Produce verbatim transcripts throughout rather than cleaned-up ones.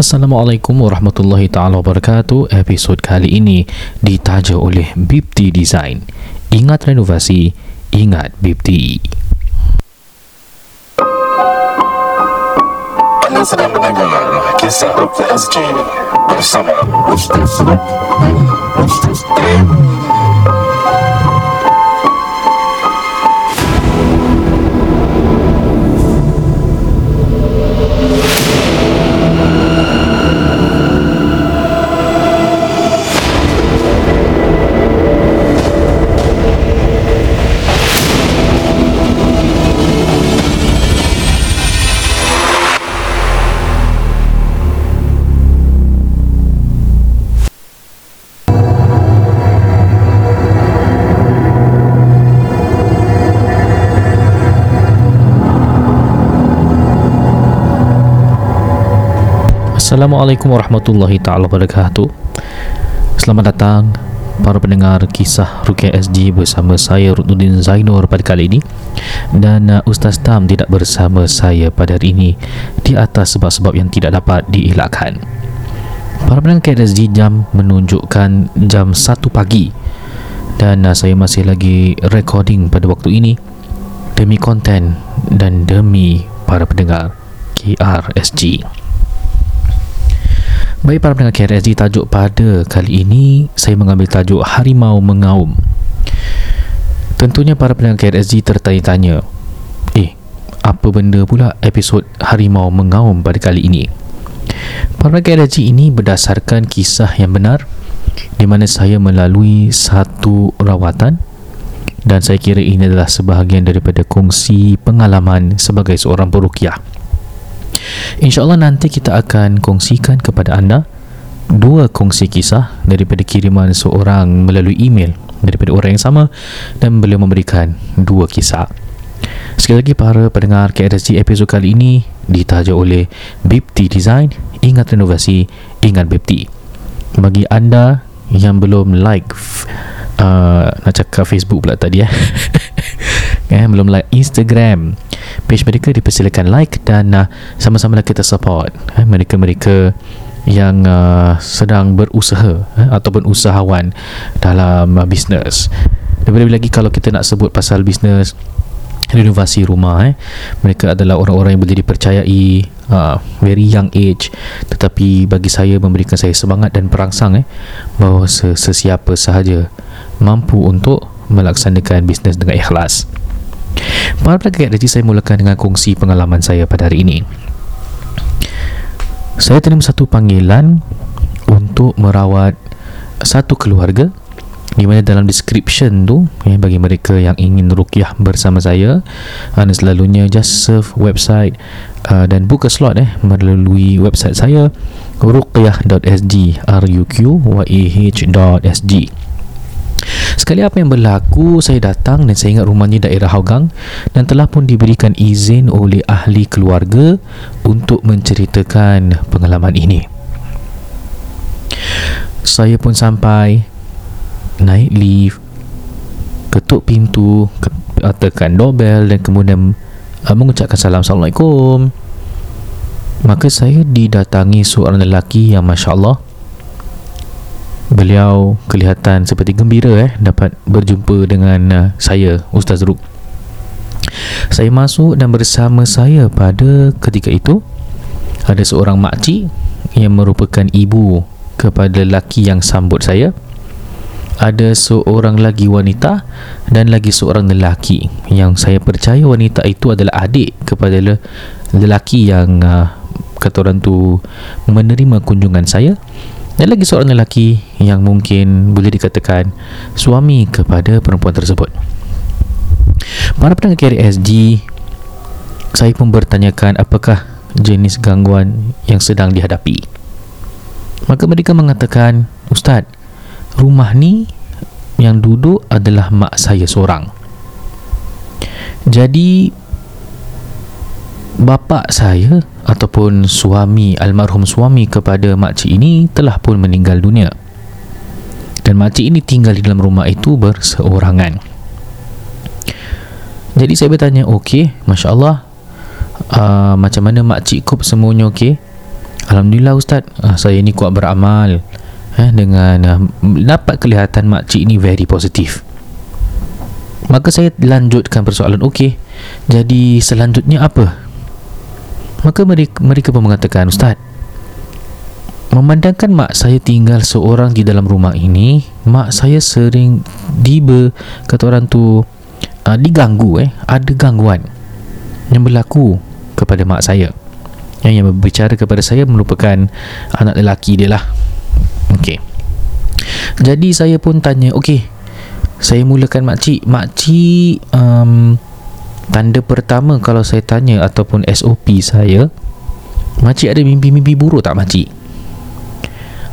Assalamualaikum warahmatullahi ta'ala wabarakatuh. Episod kali ini ditaja oleh Bibty Design. Ingat renovasi, ingat Bibty. Anda sedang mendengar kisah Rukien S G bersama Ust Ruk dan Ust Tam. Assalamualaikum warahmatullahi ta'ala wabarakatuh. Selamat datang para pendengar kisah Rukien S G bersama saya Rukunuddin Zainur pada kali ini. Dan uh, Ustaz Tam tidak bersama saya pada hari ini di atas sebab-sebab yang tidak dapat dielakkan. Para pendengar K R S G, jam menunjukkan jam satu pagi dan uh, saya masih lagi recording pada waktu ini demi konten dan demi para pendengar K R S G. Baik para pendengar K R S G, tajuk pada kali ini saya mengambil tajuk Harimau Mengaum. Tentunya para pendengar K R S G tertanya-tanya, Eh, apa benda pula episod Harimau Mengaum pada kali ini? Para pendengar K R S G, ini berdasarkan kisah yang benar di mana saya melalui satu rawatan, dan saya kira ini adalah sebahagian daripada kongsi pengalaman sebagai seorang peruqyah. InsyaAllah nanti kita akan kongsikan kepada anda dua kongsi kisah daripada kiriman seorang melalui email daripada orang yang sama, dan beliau memberikan dua kisah. Sekali lagi para pendengar K R S G, episod kali ini ditaja oleh Bibty Design. Ingat renovasi, ingat Bibty. Bagi anda yang belum like uh, nak cakap Facebook pula tadi eh Eh, belum like Instagram page mereka, dipersilakan like dan uh, sama-sama kita support eh, mereka-mereka yang uh, sedang berusaha eh, ataupun usahawan dalam uh, bisnes. Lebih-lebih lagi kalau kita nak sebut pasal bisnes renovasi rumah eh, mereka adalah orang-orang yang boleh dipercayai, uh, very young age, tetapi bagi saya memberikan saya semangat dan perangsang eh, bahawa sesiapa sahaja mampu untuk melaksanakan bisnes dengan ikhlas. Para pendengar K R S G, saya mulakan dengan kongsi pengalaman saya pada hari ini. Saya terima satu panggilan untuk merawat satu keluarga, di mana dalam description tu eh, bagi mereka yang ingin ruqyah bersama saya, anda selalunya just serve website uh, dan buka slot eh, melalui website saya ruqyah.sg, R U Q Y A H dot S G. Sekali apa yang berlaku, saya datang dan saya ingat rumahnya daerah Haugang, dan telah pun diberikan izin oleh ahli keluarga untuk menceritakan pengalaman ini. Saya pun sampai, naik lift, ketuk pintu, tekan doorbell, dan kemudian uh, mengucapkan salam, Assalamualaikum. Maka saya didatangi seorang lelaki yang Masya Allah, beliau kelihatan seperti gembira eh dapat berjumpa dengan uh, saya, Ustaz Ruk. Saya masuk, dan bersama saya pada ketika itu ada seorang makcik yang merupakan ibu kepada lelaki yang sambut saya. Ada seorang lagi wanita dan lagi seorang lelaki yang saya percaya wanita itu adalah adik kepada le- lelaki yang uh, kata orang tu menerima kunjungan saya. Dan lagi seorang lelaki yang mungkin boleh dikatakan suami kepada perempuan tersebut. Para pendengar K R S G, saya pun bertanyakan apakah jenis gangguan yang sedang dihadapi. Maka mereka mengatakan, Ustaz, rumah ni yang duduk adalah mak saya seorang. Jadi bapa saya ataupun suami, almarhum suami kepada makcik ini telah pun meninggal dunia, dan makcik ini tinggal di dalam rumah itu berseorangan. Jadi saya bertanya, okey, Masya Allah, uh, macam mana makcik Kup, semuanya okey? Alhamdulillah Ustaz, uh, saya ni kuat beramal eh, dengan uh, dapat kelihatan makcik ni very positif. Maka saya lanjutkan persoalan, okey, jadi selanjutnya apa? Maka mereka, mereka pun mengatakan, Ustaz, memandangkan mak saya tinggal seorang di dalam rumah ini, mak saya sering diber, kata orang tu, uh, diganggu eh, ada gangguan yang berlaku kepada mak saya. Yang yang berbicara kepada saya merupakan anak lelaki dia lah. Okey. Jadi saya pun tanya, okey, saya mulakan makcik. Makcik, um, tanda pertama kalau saya tanya ataupun S O P saya, makcik ada mimpi-mimpi buruk tak makcik?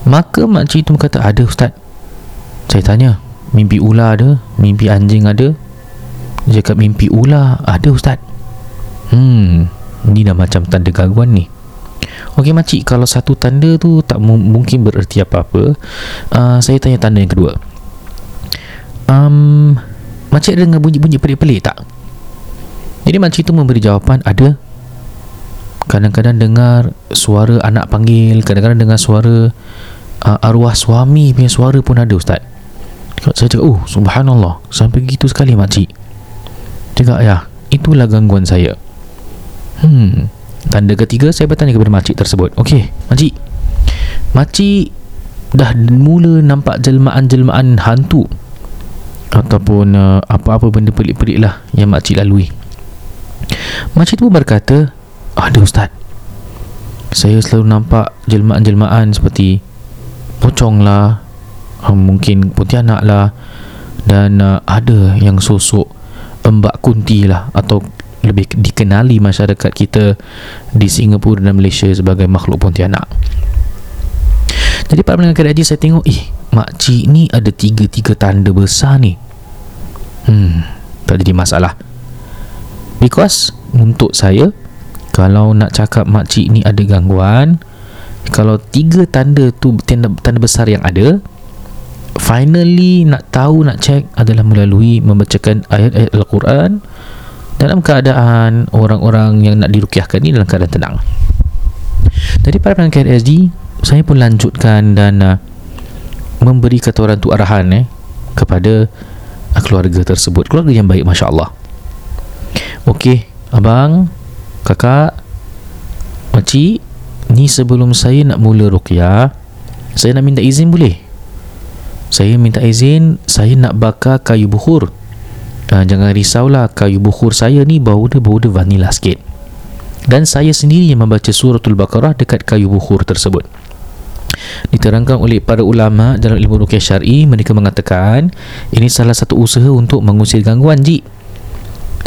Maka makcik itu kata, ada Ustaz. Saya tanya, mimpi ular ada? Mimpi anjing ada? Dia cakap mimpi ular ada Ustaz. Hmm, ni dah macam tanda gangguan ni. Okey makcik, kalau satu tanda tu tak mu- mungkin bererti apa-apa, uh, saya tanya tanda yang kedua. um, Makcik ada dengar bunyi-bunyi pelik-pelik tak? Jadi makcik tu memberi jawapan, ada. Kadang-kadang dengar suara anak panggil, kadang-kadang dengar suara uh, arwah suami punya suara pun ada Ustaz. Saya cakap, oh subhanallah, sampai gitu sekali makcik. Cakap, ya, itulah gangguan saya. Hmm, tanda ketiga saya bertanya kepada makcik tersebut, okey makcik, makcik dah mula nampak jelmaan-jelmaan hantu ataupun uh, apa-apa benda pelik-pelik lah yang makcik lalui? Makcik tu berkata, ada Ustaz, saya selalu nampak jelmaan-jelmaan seperti pocong lah, mungkin pontianak lah, dan uh, ada yang sosok embak kunti lah, atau lebih dikenali masyarakat kita di Singapura dan Malaysia sebagai makhluk pontianak. Jadi pada pendengar K R S G, saya tengok, eh, makcik ni ada tiga-tiga tanda besar ni. Hmm, tak jadi masalah. Because untuk saya, kalau nak cakap makcik ni ada gangguan, kalau tiga tanda tu, tanda, tanda besar yang ada, finally nak tahu, nak cek adalah melalui membacakan ayat-ayat Al-Quran dalam keadaan orang-orang yang nak diruqyahkan ni dalam keadaan tenang. Jadi para pendengar K R S G, saya pun lanjutkan dan uh, memberi kata orang tu arahan eh, kepada uh, keluarga tersebut. Keluarga yang baik, Masya Allah. Okey, abang, kakak, makcik, ni sebelum saya nak mula ruqyah, saya nak minta izin boleh? Saya minta izin, saya nak bakar kayu bukhur. Uh, jangan risaulah, kayu bukhur saya ni bau dia, bau dia vanila sikit. Dan saya sendiri yang membaca surah al-Baqarah dekat kayu bukhur tersebut. Diterangkan oleh para ulama dalam ilmu ruqyah syar'i, mereka mengatakan ini salah satu usaha untuk mengusir gangguan ji.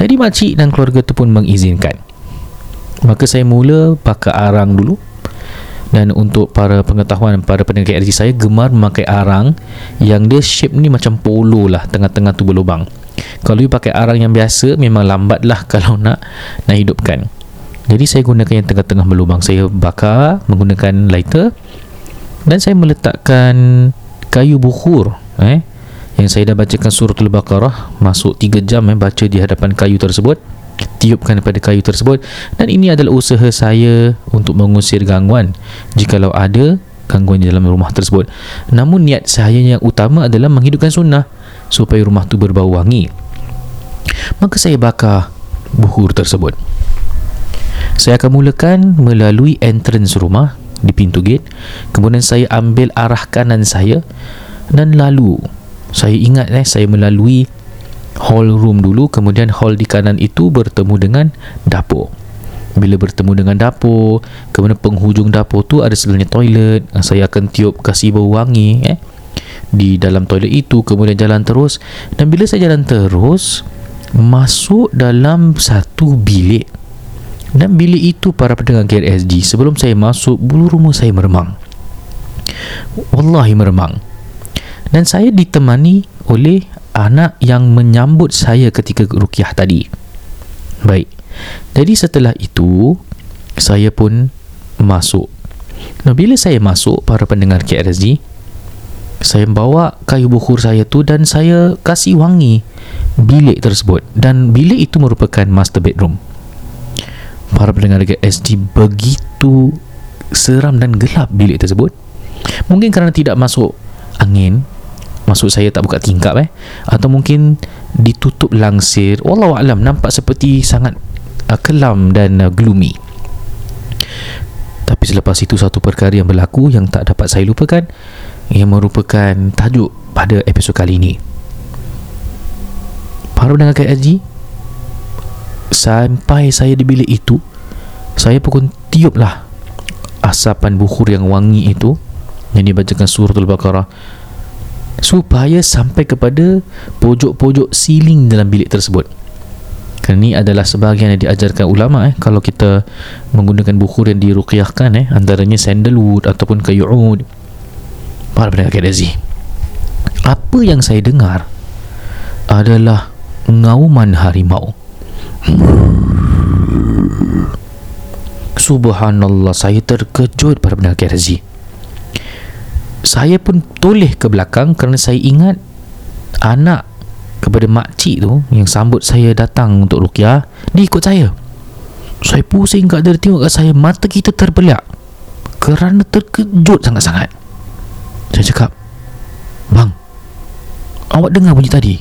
Jadi makcik dan keluarga tu pun mengizinkan. Maka saya mula pakai arang dulu. Dan untuk para pengetahuan, para pendengar K R S G, saya gemar memakai arang yang dia shape ni macam polo lah, tengah-tengah tu berlubang. Kalau you pakai arang yang biasa, memang lambat lah kalau nak nak hidupkan. Jadi saya gunakan yang tengah-tengah berlubang. Saya bakar menggunakan lighter, dan saya meletakkan kayu bukhur eh, yang saya dah bacakan surah al-Baqarah masuk tiga jam eh, baca di hadapan kayu tersebut, tiupkan pada kayu tersebut. Dan ini adalah usaha saya untuk mengusir gangguan jikalau ada gangguan di dalam rumah tersebut. Namun niat saya yang utama adalah menghidupkan sunnah supaya rumah tu berbau wangi. Maka saya bakar bukhur tersebut. Saya akan mulakan melalui entrance rumah di pintu gate. Kemudian saya ambil arah kanan saya dan lalu saya ingat eh, saya melalui hall room dulu, kemudian hall di kanan itu bertemu dengan dapur. Bila bertemu dengan dapur, kemudian penghujung dapur tu ada sebenarnya toilet. Saya akan tiup kasih bau wangi eh, di dalam toilet itu, kemudian jalan terus. Dan bila saya jalan terus, masuk dalam satu bilik. Dan bilik itu, para pendengar K R S G, sebelum saya masuk, bulu rumah saya meremang. Wallahi meremang. Dan saya ditemani oleh anak yang menyambut saya ketika ruqyah tadi. Baik. Jadi setelah itu, saya pun masuk. Nah, bila saya masuk, para pendengar K R S G, saya bawa kayu bukhur saya tu dan saya kasih wangi bilik tersebut. Dan bilik itu merupakan master bedroom. Para pendengar K R S G, begitu seram dan gelap bilik tersebut. Mungkin kerana tidak masuk angin, maksud saya tak buka tingkap eh atau mungkin ditutup langsir, wallahu alam, nampak seperti sangat uh, kelam dan uh, gloomy. Tapi selepas itu satu perkara yang berlaku yang tak dapat saya lupakan, yang merupakan tajuk pada episod kali ini. Para pendengar K R S G, sampai saya di bilik itu, saya pun tiuplah asapan bukhur yang wangi itu yang dibacakan surah al-Baqarah, supaya sampai kepada pojok-pojok siling dalam bilik tersebut. Kerana ini adalah sebahagian yang diajarkan ulama eh kalau kita menggunakan bukhur yang diruqyahkan eh antaranya sandalwood ataupun kayu ud. Para pendengar K R S G, apa yang saya dengar adalah ngauman harimau. Subhanallah, saya terkejut para pendengar K R S G. Saya pun toleh ke belakang kerana saya ingat anak kepada makcik tu yang sambut saya datang untuk ruqyah, dia ikut saya. Saya pusing kat dia, tengok kat saya, mata kita terbelak kerana terkejut sangat-sangat. Saya cakap, "Bang, awak dengar bunyi tadi?"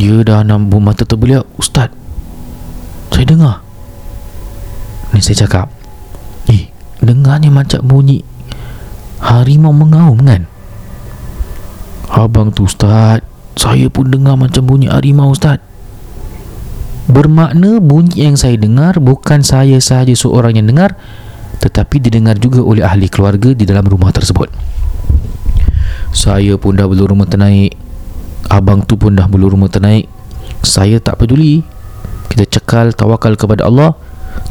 Dia dah nampak mata terbelak, "Ustaz, saya dengar." Ni saya cakap, "Eh, dengarnya macam bunyi harimau mengaum kan?" "Abang tu Ustaz, saya pun dengar macam bunyi harimau Ustaz." Bermakna bunyi yang saya dengar bukan saya sahaja seorang yang dengar, tetapi didengar juga oleh ahli keluarga di dalam rumah tersebut. Saya pun dah belur rumah ternaik, abang tu pun dah belur rumah ternaik. Saya tak peduli, kita cekal, tawakal kepada Allah,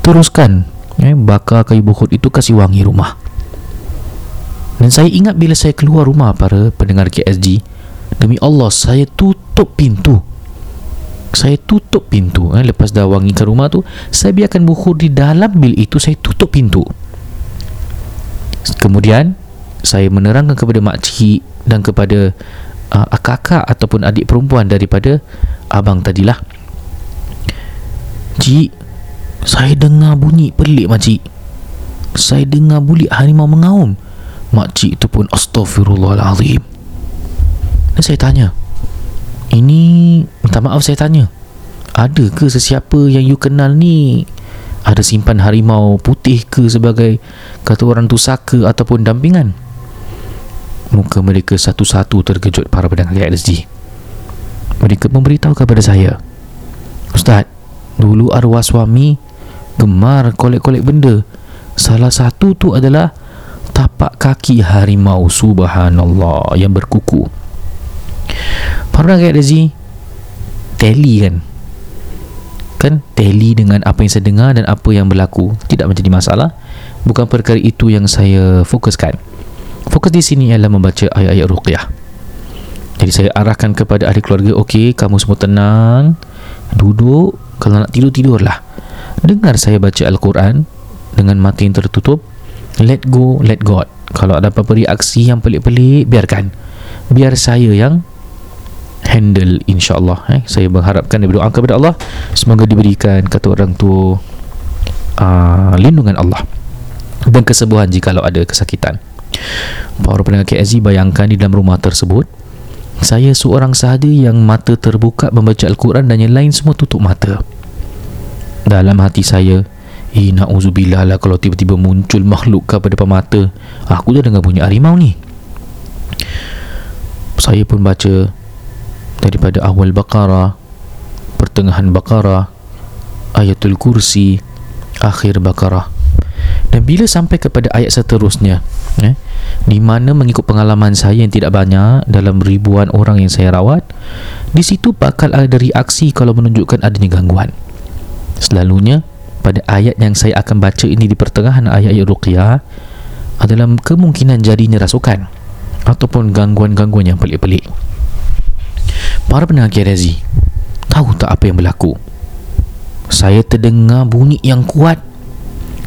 teruskan eh, bakar kayu bukhur itu, kasih wangi rumah. Dan saya ingat bila saya keluar rumah para pendengar K S G, demi Allah, saya tutup pintu. Saya tutup pintu eh. Lepas dah wangikan rumah tu, saya biarkan bukhur di dalam bil itu, saya tutup pintu. Kemudian saya menerangkan kepada makcik dan kepada uh, kakak ataupun adik perempuan daripada abang tadilah. "Cik, saya dengar bunyi pelik makcik. Saya dengar bunyi harimau mengaum." Makcik tu pun astaghfirullahalazim. Dan saya tanya, ini minta maaf saya tanya, ada ke sesiapa yang you kenal ni ada simpan harimau putih ke sebagai kata orang tu saka ataupun dampingan? Muka mereka satu-satu terkejut para pendengar K R S G. Mereka memberitahu kepada saya, "Ustaz, dulu arwah suami gemar kolek-kolek benda. Salah satu tu adalah tapak kaki harimau, subhanallah, yang berkuku." Para pendengar K R S G, teli kan kan teli dengan apa yang saya dengar dan apa yang berlaku, tidak menjadi masalah. Bukan perkara itu yang saya fokuskan. Fokus di sini ialah membaca ayat-ayat ruqyah. Jadi saya arahkan kepada ahli keluarga, "Okey, kamu semua tenang, duduk, kalau nak tidur, tidurlah. Dengar saya baca Al-Quran dengan mata yang tertutup. Let go, let God. Kalau ada apa-apa reaksi yang pelik-pelik, biarkan, biar saya yang handle, insyaAllah." eh. Saya mengharapkan dan berdoa kepada Allah, semoga diberikan kata orang tu uh, lindungan Allah dan kesembuhan jikalau ada kesakitan. Para pendengar K S Z, bayangkan di dalam rumah tersebut, saya seorang sahaja yang mata terbuka membaca Al-Quran dan yang lain semua tutup mata. Dalam hati saya, Eh na'uzubillah lah kalau tiba-tiba muncul makhluk kepada pemata. Aku dah dengar bunyi harimau ni. Saya pun baca daripada awal Baqarah, pertengahan Baqarah, ayatul kursi, akhir Baqarah. Dan bila sampai kepada ayat seterusnya eh, di mana mengikut pengalaman saya yang tidak banyak dalam ribuan orang yang saya rawat, di situ bakal ada reaksi kalau menunjukkan adanya gangguan. Selalunya pada ayat yang saya akan baca ini di pertengahan ayat-ayat ruqyah adalah kemungkinan jadinya rasukan ataupun gangguan-gangguan yang pelik-pelik. Para pendengar K R S G, tahu tak apa yang berlaku? Saya terdengar bunyi yang kuat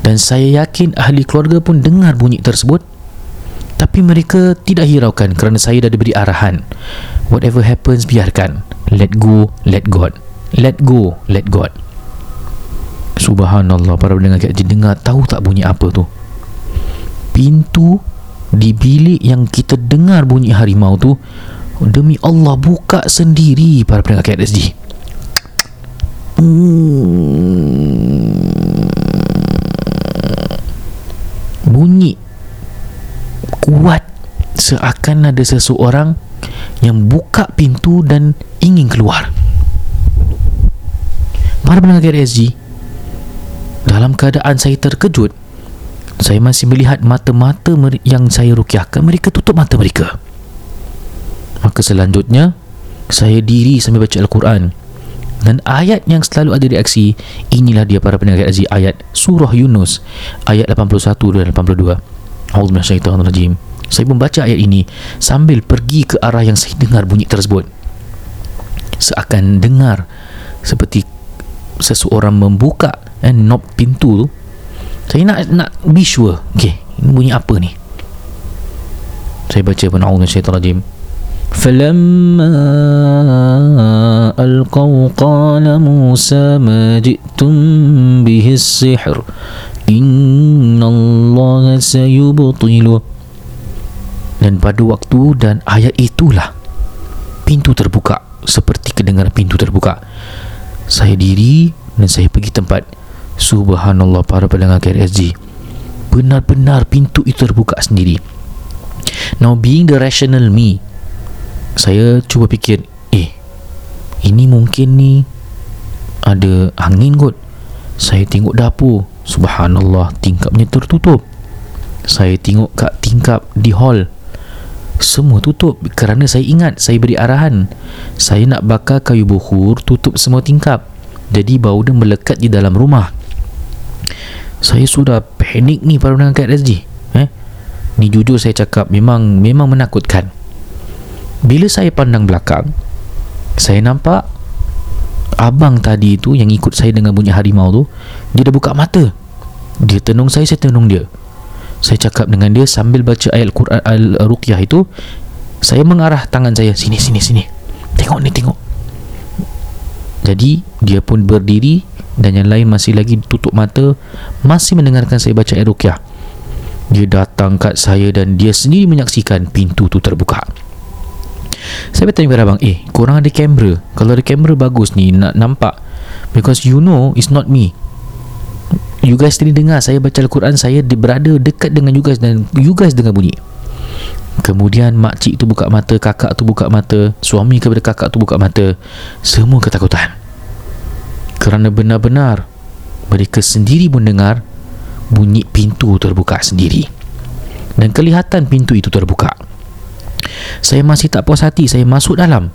dan saya yakin ahli keluarga pun dengar bunyi tersebut, tapi mereka tidak hiraukan kerana saya dah diberi arahan, whatever happens, biarkan, let go, let God, let go, let God. Subhanallah, para pendengar kita dengar, tahu tak bunyi apa tu? Pintu di bilik yang kita dengar bunyi harimau tu, demi Allah buka sendiri para pendengar K R S G. Bunyi kuat, seakan ada seseorang yang buka pintu dan ingin keluar. Para pendengar K R S G, dalam keadaan saya terkejut, saya masih melihat mata-mata yang saya ruqyahkan, mereka tutup mata mereka. Maka selanjutnya, saya diri sambil baca Al-Quran. Dan ayat yang selalu ada reaksi, inilah dia para pendengar K R S G, ayat Surah Yunus, ayat lapan puluh satu dan lapan puluh dua. A'uzubillahi minasy syaitanir rajim. Saya membaca ayat ini sambil pergi ke arah yang saya dengar bunyi tersebut. Seakan dengar seperti seseorang membuka and knock pintu tu. Saya nak nak be sure, okay, ini bunyi apa ni? Saya baca pena'udhu syaitan rajim. فَلَمَّا أَلْقَوْا قَالَ مُوسَى مَا جِئْتُمْ بِهِ السِّحْرُ إِنَّ اللَّهَ سَيُبْطِلُهُ. Dan pada waktu dan ayat itulah pintu terbuka, seperti kedengaran pintu terbuka. Saya diri dan saya pergi tempat. Subhanallah, para pendengar K R S G, benar-benar pintu itu terbuka sendiri. Now, being the rational me, saya cuba fikir, eh, ini mungkin ni ada angin kot. Saya tengok dapur, subhanallah, tingkapnya tertutup. Saya tengok kat tingkap di hall, semua tutup. Kerana saya ingat, saya beri arahan, saya nak bakar kayu bukhur, tutup semua tingkap. Jadi bau dia melekat di dalam rumah. Saya sudah panik ni para pendengar K R S G. Eh? Ni jujur saya cakap, memang memang menakutkan. Bila saya pandang belakang, saya nampak abang tadi tu yang ikut saya dengan bunyi harimau tu, dia dah buka mata. Dia tenung saya, saya tenung dia. Saya cakap dengan dia sambil baca ayat Quran Al-Ruqyah itu. Saya mengarah tangan saya, sini sini sini, tengok ni, tengok. Jadi dia pun berdiri dan yang lain masih lagi tutup mata, masih mendengarkan saya baca ayat Ruqyah. Dia datang kat saya dan dia sendiri menyaksikan pintu tu terbuka. Saya bertanya kepada abang, eh, korang ada kamera? Kalau ada kamera bagus ni, nak nampak. Because you know it's not me. You guys tadi dengar saya baca Al-Quran, saya berada dekat dengan you guys dan you guys dengar bunyi. Kemudian makcik tu buka mata, kakak tu buka mata, suami kepada kakak tu buka mata. Semua ketakutan. Kerana benar-benar mereka sendiri mendengar bunyi pintu terbuka sendiri. Dan kelihatan pintu itu terbuka. Saya masih tak puas hati, saya masuk dalam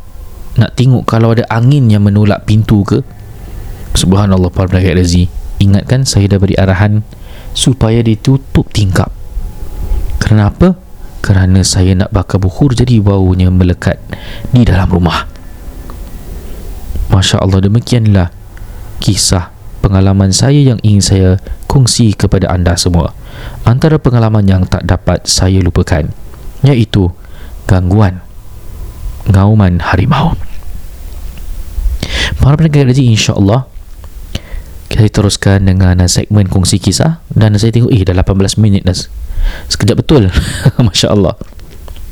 nak tengok kalau ada angin yang menolak pintu ke. Subhanallah, para pendengar K R S G, ingatkan saya dah beri arahan supaya ditutup tingkap. Kerana apa? Kerana saya nak bakar bukhur, jadi baunya melekat di dalam rumah. Masya Allah, demikianlah kisah pengalaman saya yang ingin saya kongsi kepada anda semua. Antara pengalaman yang tak dapat saya lupakan, iaitu gangguan gauman harimau. Para pendengar K R S G, insya-Allah saya teruskan dengan segmen kongsi kisah. Dan saya tengok, eh, dah lapan belas minit dah. Sekejap betul. Masya Allah.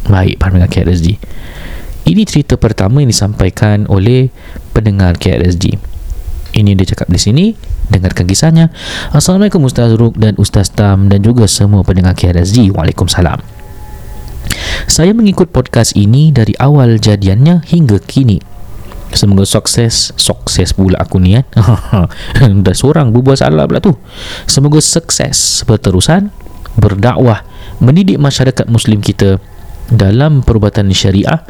Baik, para pendengar K R S G, ini cerita pertama yang disampaikan oleh pendengar K R S G. Ini dia cakap di sini, dengarkan kisahnya. Assalamualaikum Ustaz Ruk dan Ustaz Tam dan juga semua pendengar K R S G. Waalaikumsalam. Saya mengikut podcast ini dari awal jadiannya hingga kini. Semoga sukses. Sukses pula aku ni kan. Dah seorang berbuat salah pula tu. Semoga sukses berterusan, berdakwah, mendidik masyarakat Muslim kita dalam perubatan syariah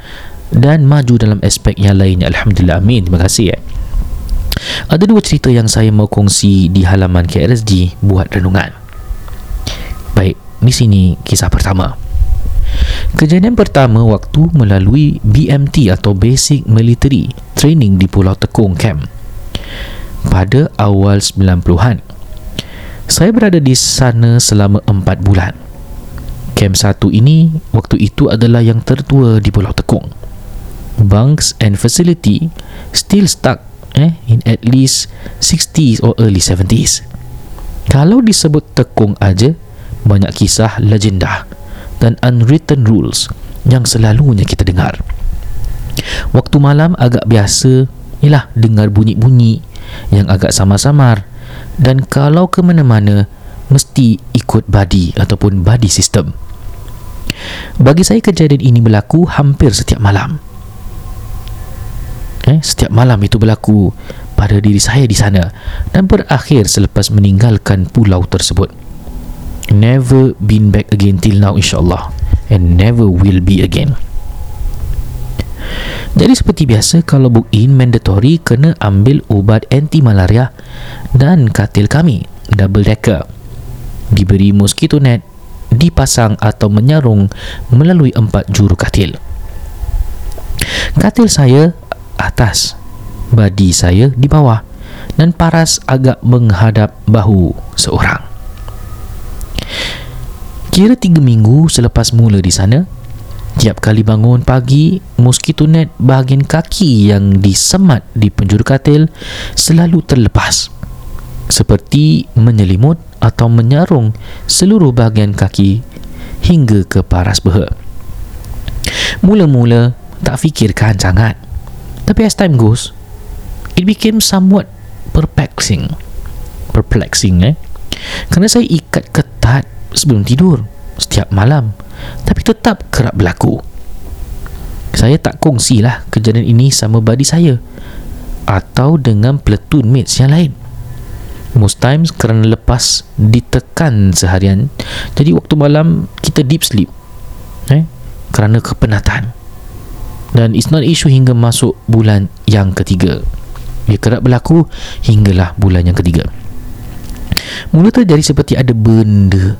dan maju dalam aspek yang lainnya. Alhamdulillah, amin. Terima kasih. eh. Ada dua cerita yang saya mau kongsi di halaman K R S G buat renungan. Baik, di sini kisah pertama. Kejadian pertama waktu melalui B M T atau Basic Military Training di Pulau Tekong Camp pada awal sembilan puluhan. Saya berada di sana selama empat bulan. Camp satu ini waktu itu adalah yang tertua di Pulau Tekong. Bunks and facility still stuck eh, in at least sixties or early seventies. Kalau disebut Tekong aja, banyak kisah legenda dan unwritten rules yang selalunya kita dengar. Waktu malam agak biasa ialah dengar bunyi-bunyi yang agak samar-samar, dan kalau ke mana-mana mesti ikut badi ataupun badi sistem. Bagi saya kejadian ini berlaku hampir setiap malam. Eh, setiap malam itu berlaku pada diri saya di sana dan berakhir selepas meninggalkan pulau tersebut. Never been back again till now, insyaAllah, and never will be again. Jadi seperti biasa, kalau book in mandatory kena ambil ubat anti malaria, dan katil kami double decker diberi mosquito net, dipasang atau menyarung melalui empat juru katil. Katil saya atas, badi saya di bawah, dan paras agak menghadap bahu seorang. Kira tiga minggu selepas mula di sana, tiap kali bangun pagi, mosquito net bahagian kaki yang disemat di penjuru katil selalu terlepas, seperti menyelimut atau menyarung seluruh bahagian kaki hingga ke paras beha. Mula-mula tak fikirkan sangat, tapi as time goes, it became somewhat perplexing. Perplexing eh? Kerana saya ikat ketat sebelum tidur setiap malam, tapi tetap kerap berlaku. Saya tak kongsilah kejadian ini sama badi saya atau dengan platoon mates yang lain. Most times kerana lepas ditekan seharian, jadi waktu malam kita deep sleep eh? kerana kepenatan. Dan it's not issue hingga masuk bulan yang ketiga. Ia kerap berlaku hinggalah bulan yang ketiga. Mula terjadi seperti ada benda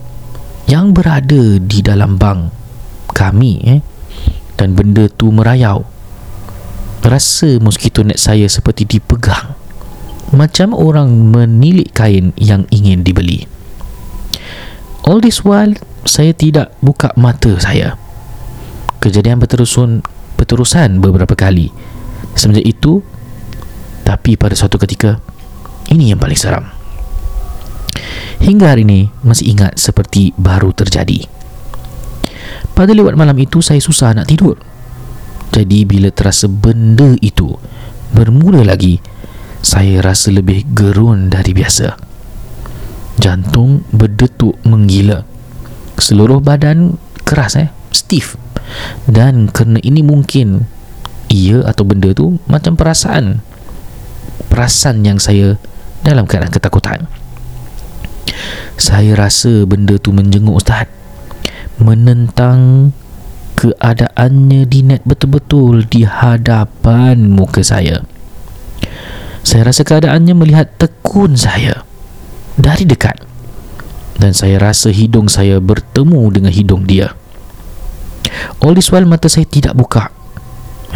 yang berada di dalam bang kami eh? dan benda tu merayau. Rasa mosquito net saya seperti dipegang, macam orang menilik kain yang ingin dibeli. All this while saya tidak buka mata saya. Kejadian berterusan berterusan beberapa kali semenjak itu, tapi pada suatu ketika ini yang paling seram. Hingga hari ini masih ingat seperti baru terjadi. Pada lewat malam itu saya susah nak tidur. Jadi bila terasa benda itu bermula lagi, saya rasa lebih gerun dari biasa. Jantung berdetuk menggila. Seluruh badan keras eh, stiff. Dan kerana ini mungkin ia atau benda tu macam perasaan. Perasaan yang saya dalam keadaan ketakutan. Saya rasa benda tu menjenguk Ustaz, menentang keadaannya di net betul-betul di hadapan muka saya. Saya rasa keadaannya melihat tekun saya dari dekat, dan saya rasa hidung saya bertemu dengan hidung dia. All this while mata saya tidak buka.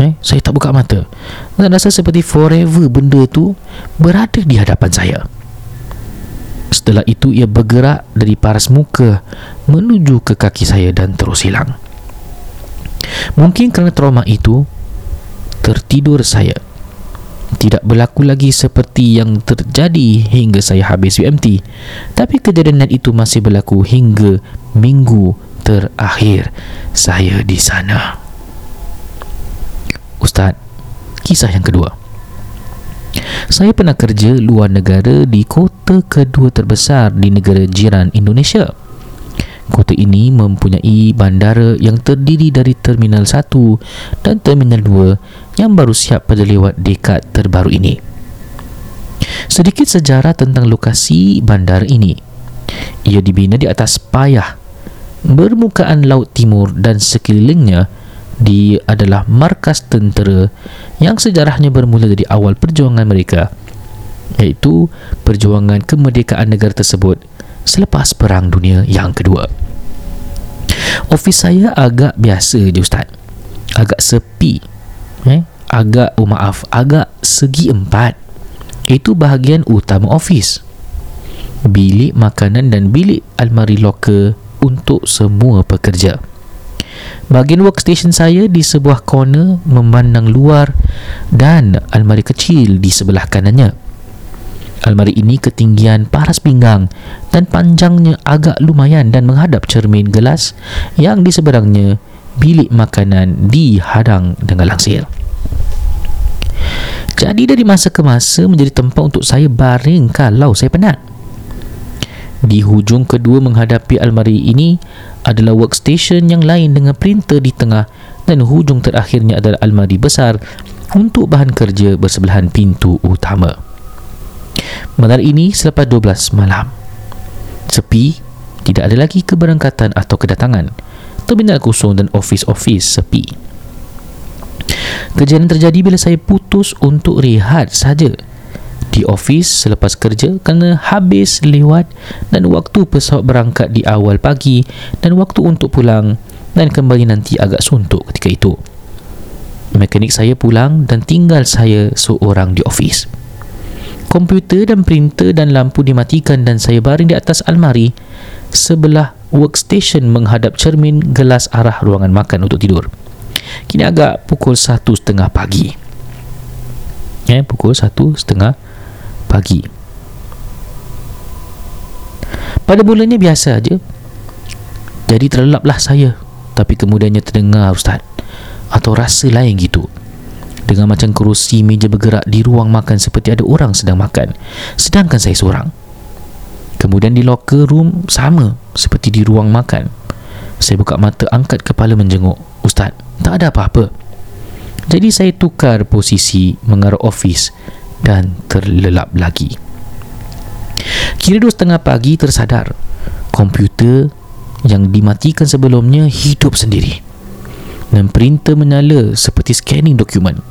Eh, saya tak buka mata. Dan rasa seperti forever benda tu berada di hadapan saya. Setelah itu ia bergerak dari paras muka menuju ke kaki saya dan terus hilang. Mungkin kerana trauma itu, tertidur saya. Tidak berlaku lagi seperti yang terjadi hingga saya habis B M T, tapi kejadian itu masih berlaku hingga minggu terakhir saya di sana. Ustaz, kisah yang kedua. Saya pernah kerja luar negara di kota kedua terbesar di negara jiran Indonesia. Kota ini mempunyai bandara yang terdiri dari Terminal satu dan Terminal dua yang baru siap pada lewat dekad terbaru ini. Sedikit sejarah tentang lokasi bandara ini. Ia dibina di atas payah, bermukaan laut timur dan sekelilingnya. Dia adalah markas tentera yang sejarahnya bermula dari awal perjuangan mereka, iaitu perjuangan kemerdekaan negara tersebut selepas Perang Dunia yang Kedua. Ofis saya agak biasa je Ustaz, agak sepi eh? agak, oh maaf, agak segi empat. Itu bahagian utama ofis, bilik makanan dan bilik almari loker untuk semua pekerja. Bahagian workstation saya di sebuah corner memandang luar dan almari kecil di sebelah kanannya. Almari ini ketinggian paras pinggang dan panjangnya agak lumayan dan menghadap cermin gelas yang di seberangnya bilik makanan dihadang dengan langsir. Jadi dari masa ke masa menjadi tempat untuk saya baring kalau saya penat. Di hujung kedua menghadapi almari ini adalah workstation yang lain dengan printer di tengah, dan hujung terakhirnya adalah almari besar untuk bahan kerja bersebelahan pintu utama. Malam ini selepas dua belas malam. Sepi, tidak ada lagi keberangkatan atau kedatangan. Terminal kosong dan ofis-ofis sepi. Kejadian terjadi bila saya putus untuk rehat saja di ofis selepas kerja kerana habis lewat dan waktu pesawat berangkat di awal pagi dan waktu untuk pulang dan kembali nanti agak suntuk ketika itu. Mekanik saya pulang dan tinggal saya seorang di ofis. Komputer dan printer dan lampu dimatikan dan saya baring di atas almari sebelah workstation menghadap cermin gelas arah ruangan makan untuk tidur. Kini agak pukul satu tiga puluh pagi. Eh, pukul satu tiga puluh pagi. Pada mulanya biasa aja. Jadi terlelaplah saya, tapi kemudiannya terdengar ustaz atau rasa lain gitu. Dengan macam kerusi meja bergerak di ruang makan seperti ada orang sedang makan, sedangkan saya seorang. Kemudian di locker room sama seperti di ruang makan. Saya buka mata, angkat kepala menjenguk. Ustaz, tak ada apa-apa. Jadi saya tukar posisi mengarah ofis dan terlelap lagi. Kira dua setengah pagi tersadar. Komputer yang dimatikan sebelumnya hidup sendiri. Dan printer menyala seperti scanning dokumen.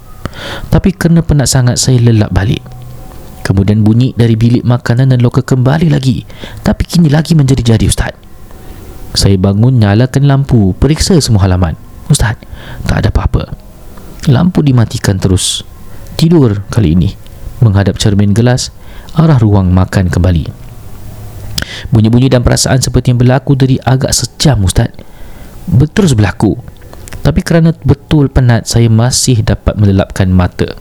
Tapi kerana penat sangat, saya lelap balik. Kemudian bunyi dari bilik makanan dan loker kembali lagi. Tapi kini lagi menjadi-jadi ustaz. Saya bangun, nyalakan lampu, periksa semua halaman. Ustaz, tak ada apa-apa. Lampu dimatikan terus. Tidur kali ini. Menghadap cermin gelas, arah ruang makan kembali. Bunyi-bunyi dan perasaan seperti yang berlaku dari agak sejam, ustaz. Terus berlaku. Tapi kerana betul penat, saya masih dapat melelapkan mata.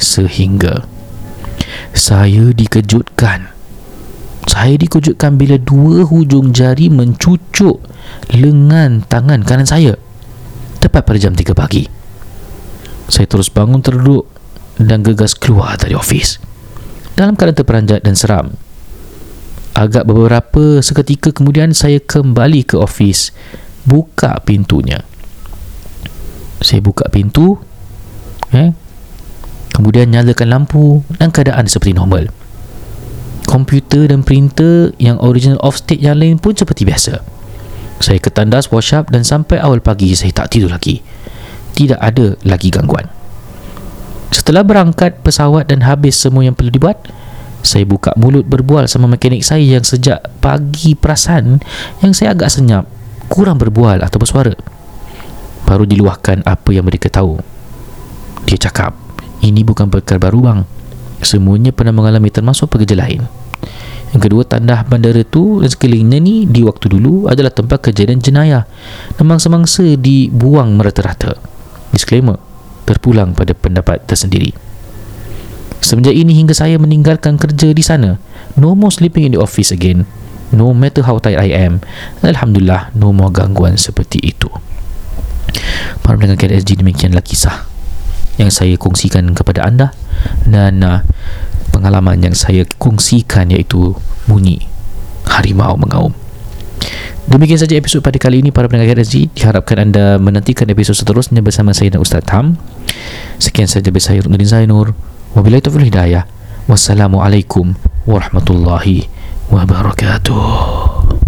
Sehingga saya dikejutkan. Saya dikejutkan bila dua hujung jari mencucuk lengan tangan kanan saya. Tepat pada jam tiga pagi. Saya terus bangun terduduk dan gegas keluar dari ofis dalam keadaan terperanjat dan seram. Agak beberapa seketika kemudian saya kembali ke ofis, buka pintunya. Saya buka pintu, eh? kemudian nyalakan lampu dan keadaan seperti normal. Komputer dan printer yang original off state yang lain pun seperti biasa. Saya ke tandas, wash up dan sampai awal pagi saya tak tidur lagi. Tidak ada lagi gangguan. Setelah berangkat pesawat dan habis semua yang perlu dibuat, saya buka mulut berbual sama mekanik saya yang sejak pagi perasan yang saya agak senyap, kurang berbual atau bersuara. Baru diluahkan apa yang mereka tahu. Dia cakap, ini bukan perkara baru bang. Semuanya pernah mengalami termasuk pekerja lain. Yang kedua, tandas bandara tu dan sekelilingnya ni di waktu dulu adalah tempat kejadian jenayah dan mangsa-mangsa dibuang merata-rata. Disclaimer, terpulang pada pendapat tersendiri. Semenjak ini hingga saya meninggalkan kerja di sana, no more sleeping in the office again, no matter how tired I am. Alhamdulillah, no more gangguan seperti itu. Para pendengar K R S G, demikianlah kisah yang saya kongsikan kepada anda dan uh, pengalaman yang saya kongsikan iaitu bunyi harimau mengaum. Demikian saja episod pada kali ini para pendengar K R S G. Diharapkan anda menantikan episod seterusnya bersama saya dan Ustaz Tam. Sekian saja dari saya Rukunuddin Zainur. Wabillahi taufiq wal hidayah. Wassalamualaikum warahmatullahi wabarakatuh.